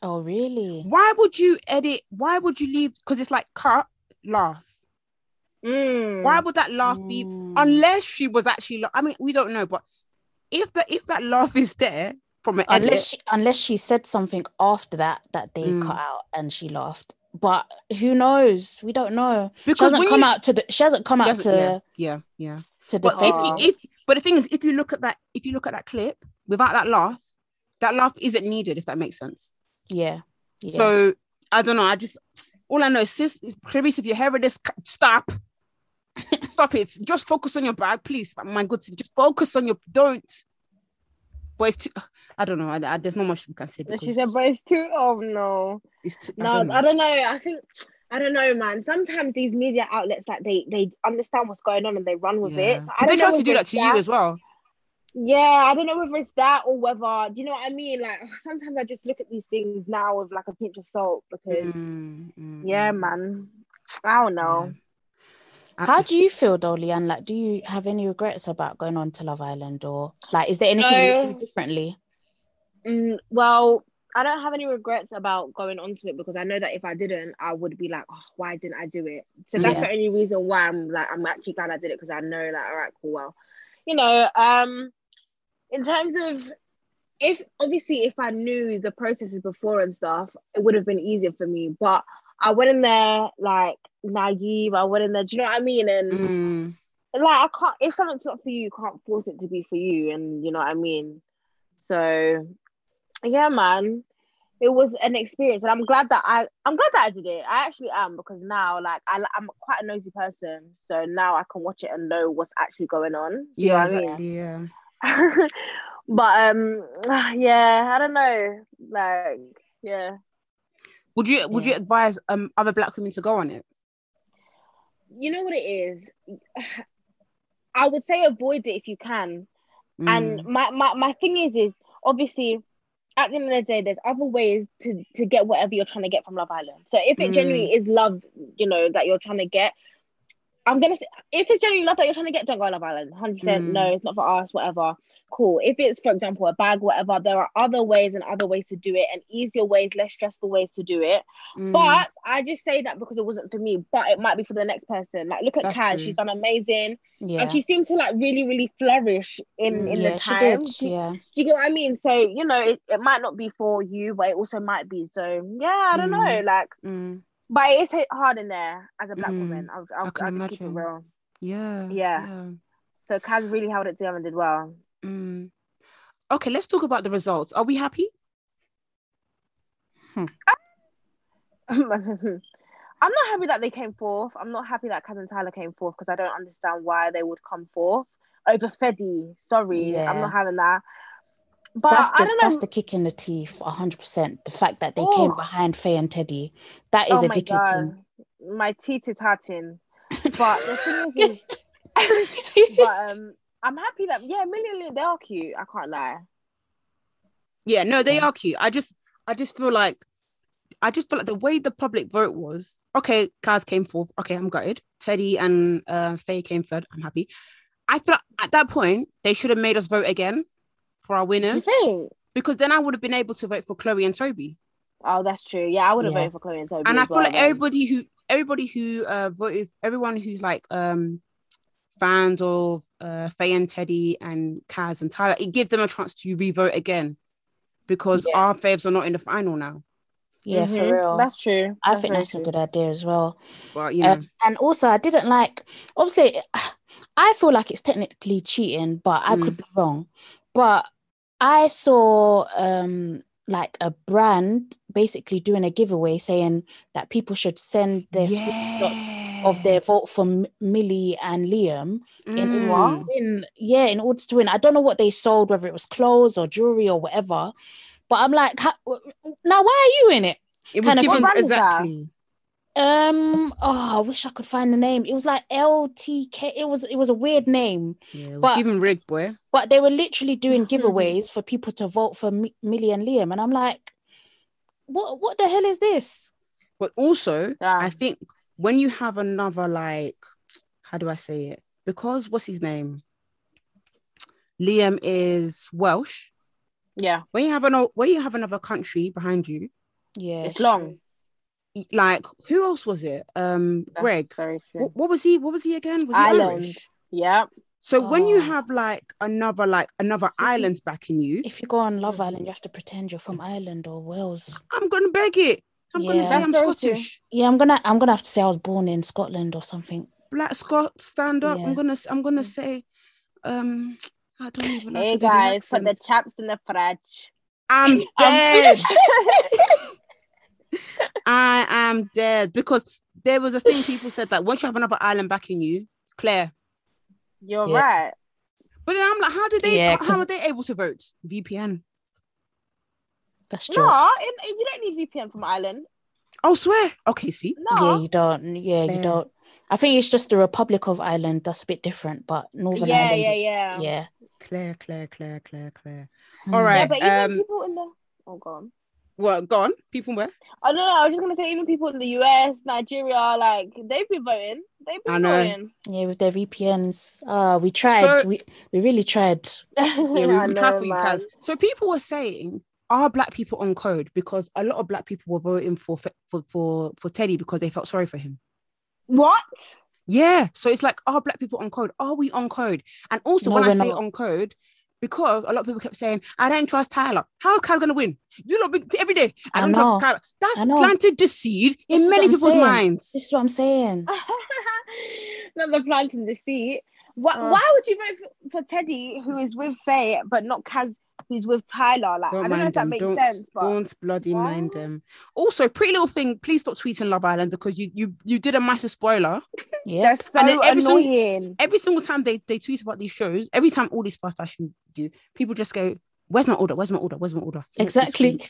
Oh, really? Why would you edit, why would you leave, because it's like cut, laugh. Mm. Why would that laugh be? Mm. Unless she was actually. La- I mean, we don't know, but if that if that laugh is there from an unless edit, she unless she said something after that that they mm. cut out and she laughed, but who knows? We don't know. Because she hasn't come you, out to. The, she hasn't come out hasn't, to. Yeah, yeah. yeah. To but if, you, if but the thing is, if you look at that, if you look at that clip without that laugh, that laugh isn't needed. If that makes sense. Yeah. yeah. So I don't know. I just. All I know is, sis, Clarice, if you're hearing this, stop. Stop it. Just focus on your bag, please. My good, just focus on your, don't. But it's too, I don't know. I, I, there's not much we can say. She said, but it's too, oh no. It's too, no, I don't know. I don't know. I think, I don't know, man. Sometimes these media outlets, like they they understand what's going on and they run with yeah. it. So I don't they try to do that to that. you as well. Yeah, I don't know whether it's that or whether, do you know what I mean? Like, sometimes I just look at these things now with like a pinch of salt because, mm, mm, yeah, man, I don't know. Yeah. How I, do you feel, though, Leanne? Like, do you have any regrets about going on to Love Island or, like, is there anything no, you do differently? Mm, well, I don't have any regrets about going onto it because I know that if I didn't, I would be like, oh, why didn't I do it? So that's yeah. the only reason why I'm like, I'm actually glad I did it because I know, like, all right, cool, well, you know, um, in terms of, if obviously if I knew the processes before and stuff, it would have been easier for me. But I went in there like naive. I went in there, do you know what I mean? And mm. like, I can't, if something's not for you, you can't force it to be for you. And you know what I mean? So yeah, man, it was an experience, and I'm glad that I, I'm glad that I did it. I actually am, because now, like, I, I'm quite a nosy person, so now I can watch it and know what's actually going on. Yeah, you know what I mean? Yeah. But um, yeah, I don't know, like, yeah. Would you Would yeah. you advise um other Black women to go on it? You know what it is, I would say avoid it if you can. Mm. And my, my my thing is is obviously, at the end of the day, there's other ways to, to get whatever you're trying to get from Love Island. So if it mm. genuinely is love, you know, that you're trying to get, I'm going to say, if it's genuinely love that you're trying to get, don't go to Love Island. one hundred percent, mm. no, it's not for us, whatever. Cool. If it's, for example, a bag, whatever, there are other ways and other ways to do it, and easier ways, less stressful ways to do it. Mm. But I just say that because it wasn't for me, but it might be for the next person. Like, look at That's Kaz. True. She's done amazing. Yeah. And she seemed to, like, really, really flourish in, in yeah, the time. She did. Do, yeah. do you get what I mean? So, you know, it, it might not be for you, but it also might be. So, yeah, I don't mm. know. Like... Mm. But it's hard in there as a Black mm, woman. I'll, I'll, I can I'll imagine. Keep it real. Yeah, yeah. Yeah. So Kaz really held it together and did well. Mm. Okay, let's talk about the results. Are we happy? Hmm. I'm not happy that they came fourth. I'm not happy that Kaz and Tyler came fourth, because I don't understand why they would come fourth over Fedi. Sorry, yeah. I'm not having that. But that's the, I don't know. That's the kick in the teeth, one hundred percent. The fact that they oh. came behind Faye and Teddy, that is oh addicting. My, my teeth is hurting. But the thing is, but um, I'm happy that, yeah, Millie, they are cute. I can't lie. Yeah, no, they yeah. are cute. I just, I just feel like, I just feel like the way the public vote was, okay, Kaz came fourth. Okay, I'm gutted. Teddy and uh, Faye came third. I'm happy. I feel like at that point, they should have made us vote again for our winners, because then I would have been able to vote for Chloe and Toby. Oh, that's true. Yeah, I would have yeah. voted for Chloe and Toby. And I feel well, like then. everybody who everybody who uh, voted, everyone who's like um, fans of uh, Faye and Teddy and Kaz and Tyler, it gives them a chance to re-vote again, because yeah. our faves are not in the final now. Yeah, mm-hmm. for real. That's true. I that's think that's true. a good idea as well. But, you know. um, and also, I didn't like. Obviously, I feel like it's technically cheating, but I mm. could be wrong. But I saw um, like a brand basically doing a giveaway saying that people should send their yeah. screenshots of their vote for M- Millie and Liam mm. in order to win. Yeah, in order to win. I don't know what they sold, whether it was clothes or jewelry or whatever. But I'm like, how, now why are you in it? It was given exactly. Um. Oh, I wish I could find the name. It was like L T K. It was. It was a weird name. Yeah, but even rigged, boy. But they were literally doing giveaways for people to vote for M- Millie and Liam, and I'm like, what? What the hell is this? But also, yeah. I think when you have another, like, how do I say it? Because what's his name? Liam is Welsh. Yeah. When you have an when you have another country behind you, yeah, it's long. True. Like, who else was it? Um, That's Greg. What, what was he? What was he again? Was he Island. Irish? Yeah. So oh. when you have like another, like another if island you, backing you, if you go on Love Island, you have to pretend you're from Ireland or Wales. I'm gonna beg it. I'm yeah. gonna say I'm Scottish. Yeah, I'm gonna, I'm gonna have to say I was born in Scotland or something. Black Scot, stand up. Yeah. I'm gonna, I'm gonna say, um, I don't even. Hey guys, put the chaps in the fridge. I'm dead. I am dead, because there was a thing people said that once you have another island backing you, Claire, you're yeah. right. But then I'm like, how did they? Yeah, how are they able to vote? V P N. That's true. No, it, it, you don't need V P N from Ireland. Oh, swear. Okay, see. No. Yeah, you don't. Yeah, Claire. you don't. I think it's just the Republic of Ireland that's a bit different, but Northern yeah, Ireland. Yeah, yeah, yeah. Yeah. Claire, Claire, Claire, Claire, Claire. Mm. All right. Yeah, but even um, people in the. Oh, go on. Well, go on. People where? Oh no, no, I was just gonna say even people in the U S, Nigeria, like they've been voting. They've been voting. Yeah, with their V P Ns. Uh we tried. So, we we really tried. Yeah, we, we know, tried for you guys. So people were saying, are Black people on code? Because a lot of Black people were voting for for for, for Teddy because they felt sorry for him. What? Yeah. So it's like, are Black people on code? Are we on code? And also no, when I say not. on code, because a lot of people kept saying, I don't trust Tyler. How is Kaz going to win? You know, every day, I don't I trust Tyler. That's planted the seed this in many people's saying. minds. This is what I'm saying. Not the planting the seed. Why, uh, why would you vote for, for Teddy, who is with Faye, but not Kaz, who's with Tyler? Like, don't I don't know if that them. makes don't, sense. But... Don't bloody what? mind them. Also, Pretty Little Thing, please stop tweeting Love Island, because you you you did a massive spoiler. Yeah, so and then every annoying. Single, every single time they, they tweet about these shows, every time all these fast fashion do, people just go, where's my order? Where's my order? Where's my order? Exactly.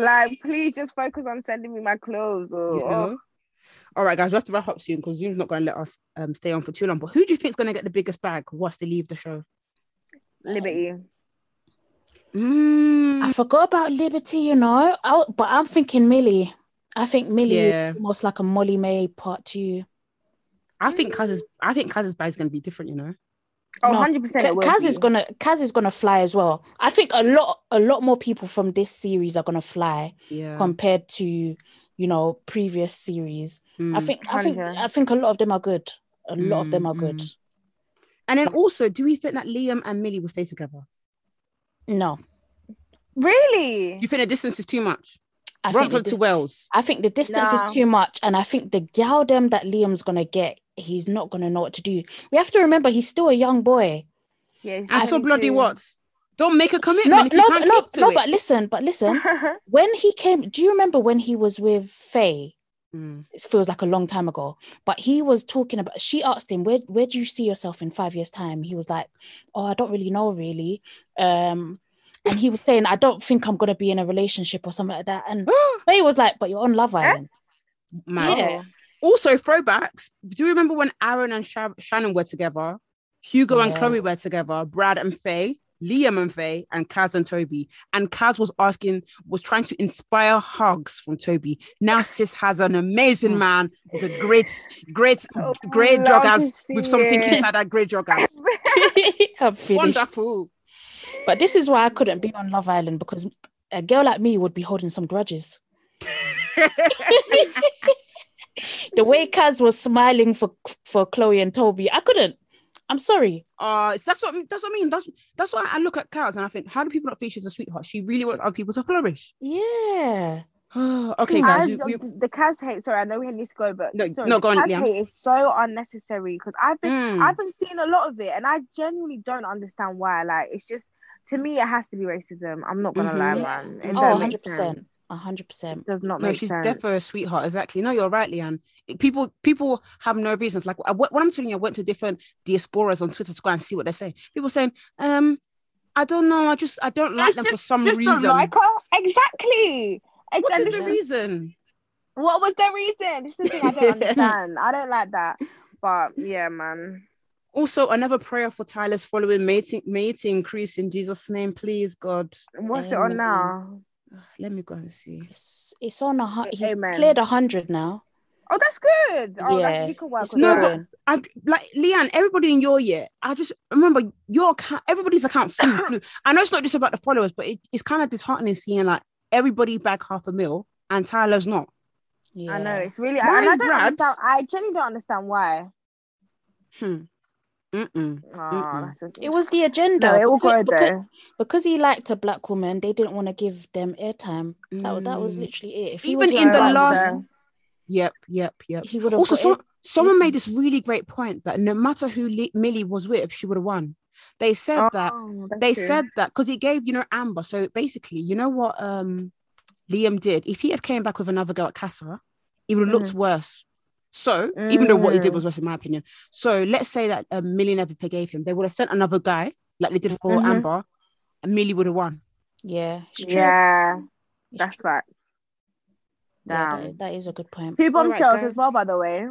Like, please just focus on sending me my clothes. Or, you know? All right, guys, we have to wrap up soon because Zoom's not going to let us um, stay on for too long. But who do you think is going to get the biggest bag once they leave the show? Liberty. Mm. I forgot about Liberty, you know, I, but I'm thinking Millie. I think Millie yeah. is almost like a Molly May part two. I think Kaz's I think Kaz's bag is going to be different, you know. Oh, no, one hundred percent K- it will Kaz be. is gonna Kaz is gonna fly as well. I think a lot a lot more people from this series are gonna fly yeah. compared to, you know, previous series. Mm. I think one hundred I think I think a lot of them are good. A lot mm, of them are mm. good. And then also, do we think that Liam and Millie will stay together? No. Really? You think the distance is too much? I Run think the, to Wales. I think the distance nah. is too much, and I think the gal dem that Liam's gonna get, he's not gonna know what to do. We have to remember he's still a young boy. Yeah. I saw bloody what? Don't make a commitment. No, no, no, no. It. But listen, but listen. When he came, do you remember when he was with Faye? Mm. It feels like a long time ago, but he was talking about, she asked him, where where do you see yourself in five years time? He was like, oh, I don't really know really. Um, and he was saying, I don't think I'm going to be in a relationship or something like that. And Faye was like, but you're on Love Island. Man. Yeah. Also throwbacks. Do you remember when Aaron and Sha- Shannon were together? Hugo yeah. and Chloe were together. Brad and Faye. Liam and Faye, and Kaz and Toby. And Kaz was asking, was trying to inspire hugs from Toby. Now sis has an amazing man with a great, great, oh, great joggers with something it. inside that great joggers. I'm finished. Wonderful. But this is why I couldn't be on Love Island, because a girl like me would be holding some grudges. The way Kaz was smiling for, for Chloe and Toby, I couldn't. I'm sorry. Uh, that's what that's what I mean. That's that's why I look at Kaz and I think, how do people not think she's a sweetheart? She really wants other people to flourish. Yeah. Okay, guys. We, we... The Kaz hate. Sorry, I know we need to go, but no, sorry, no, go on. Kaz yeah. hate is so unnecessary because I've been mm. I've been seeing a lot of it, and I genuinely don't understand why. Like, it's just, to me, it has to be racism. I'm not gonna mm-hmm. lie, man. It oh, one hundred percent. one hundred percent. It does not make no, she's sense. Deaf for a sweetheart, exactly. No, you're right, Leanne. People people have no reasons. Like, I, what I'm telling you, I went to different diasporas on Twitter to go and see what they're saying. People saying, um, I don't know, I just, I don't like it's them just, for some just reason. Don't like her. Exactly. exactly. What is the reason? What was the reason? This is the thing I don't understand. I don't like that. But, yeah, man. Also, another prayer for Tyler's following. May it, may it increase in Jesus' name, please, God. What's Amen. It on now? Let me go and see. It's, it's on a hundred. He's Amen. cleared a hundred now. Oh, that's good. Oh, yeah. That's, you can work on no, that. But I like Leanne. Everybody in your year, I just remember your account. Everybody's account flew, flew. I know it's not just about the followers, but it, it's kind of disheartening seeing like everybody back half a mil and Tyler's not. Yeah. I know, it's really. I, and I don't understand. I genuinely don't understand why. Hmm. Mm-mm. Oh, Mm-mm. Just... It was the agenda. No, it all because, because, because he liked a black woman, they didn't want to give them airtime. Mm. That, that was literally it. If even in the last, there. yep, yep, yep. He would have also. Some, someone made this really great point that no matter who Le- Millie was with, she would have won. They said oh, that. They true. said that because he gave you know Amber. So basically, you know what um, Liam did. If he had came back with another girl at Casa, he would have mm. looked worse. So, mm. even though what he did was worse, in my opinion. So, let's say that a Millie never forgave him. They would have sent another guy, like they did for mm-hmm. Amber, and Millie would have won. Yeah. Yeah. It's that's true. Right. Yeah, that, that is a good point. Two bombshells right, as well, by the way.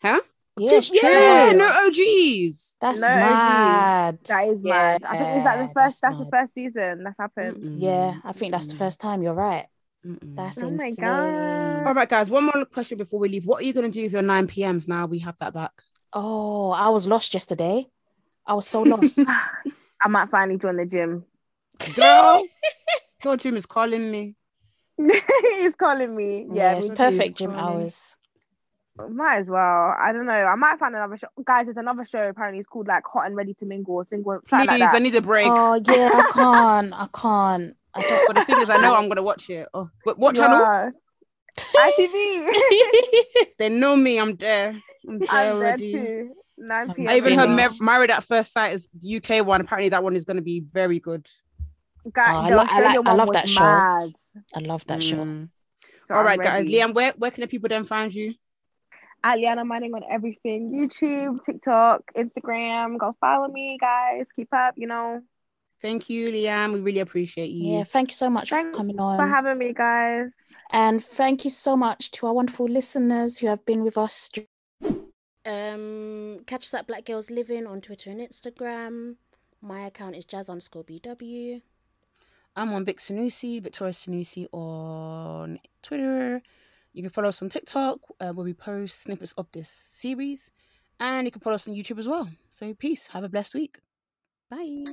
Huh? Yeah, Two, yeah no O Gs. That's no mad. O Gs. That is yeah, mad. I think it's like the first, that's, that's the first season that's happened. Mm-mm. Yeah, I think that's the first time. You're right. Mm-mm. That's oh insane. My God. All right, guys, one more question before we leave. What are you going to do with your nine p.m.s now we have that back? Oh, I was lost yesterday. I was so lost. I might finally join the gym. Girl, your gym is calling me. He's calling me. Yeah, yeah it's perfect gym calling. hours. Might as well. I don't know. I might find another show. Guys, there's another show apparently. It's called like Hot and Ready to Mingle or Single. Please, like I need a break. Oh yeah, I can't. I can't. I can't. But the thing is, I know I'm gonna watch it. Oh, but what channel? Yeah. I T V. They know me. I'm there. I'm there I'm already. There too. nine p.m. I even heard Mar- Married at First Sight is the U K one. Apparently, that one is gonna be very good. Guys, oh, I, lo- I, like, I love that show. Mad. I love that mm. show. So all I'm right, ready. Guys. Liam, where where can the people then find you? At Liana Manning on everything. YouTube, TikTok, Instagram. Go follow me, guys. Keep up, you know. Thank you, Liam. We really appreciate you. Yeah, thank you so much Thanks for coming on. for having me, guys. And thank you so much to our wonderful listeners who have been with us. Um, catch us at Black Girls Living on Twitter and Instagram. My account is jazz underscore BW. I'm on Vic Sanusi, Victoria Sanusi on Twitter. You can follow us on TikTok uh, where we post snippets of this series. And you can follow us on YouTube as well. So peace. Have a blessed week. Bye.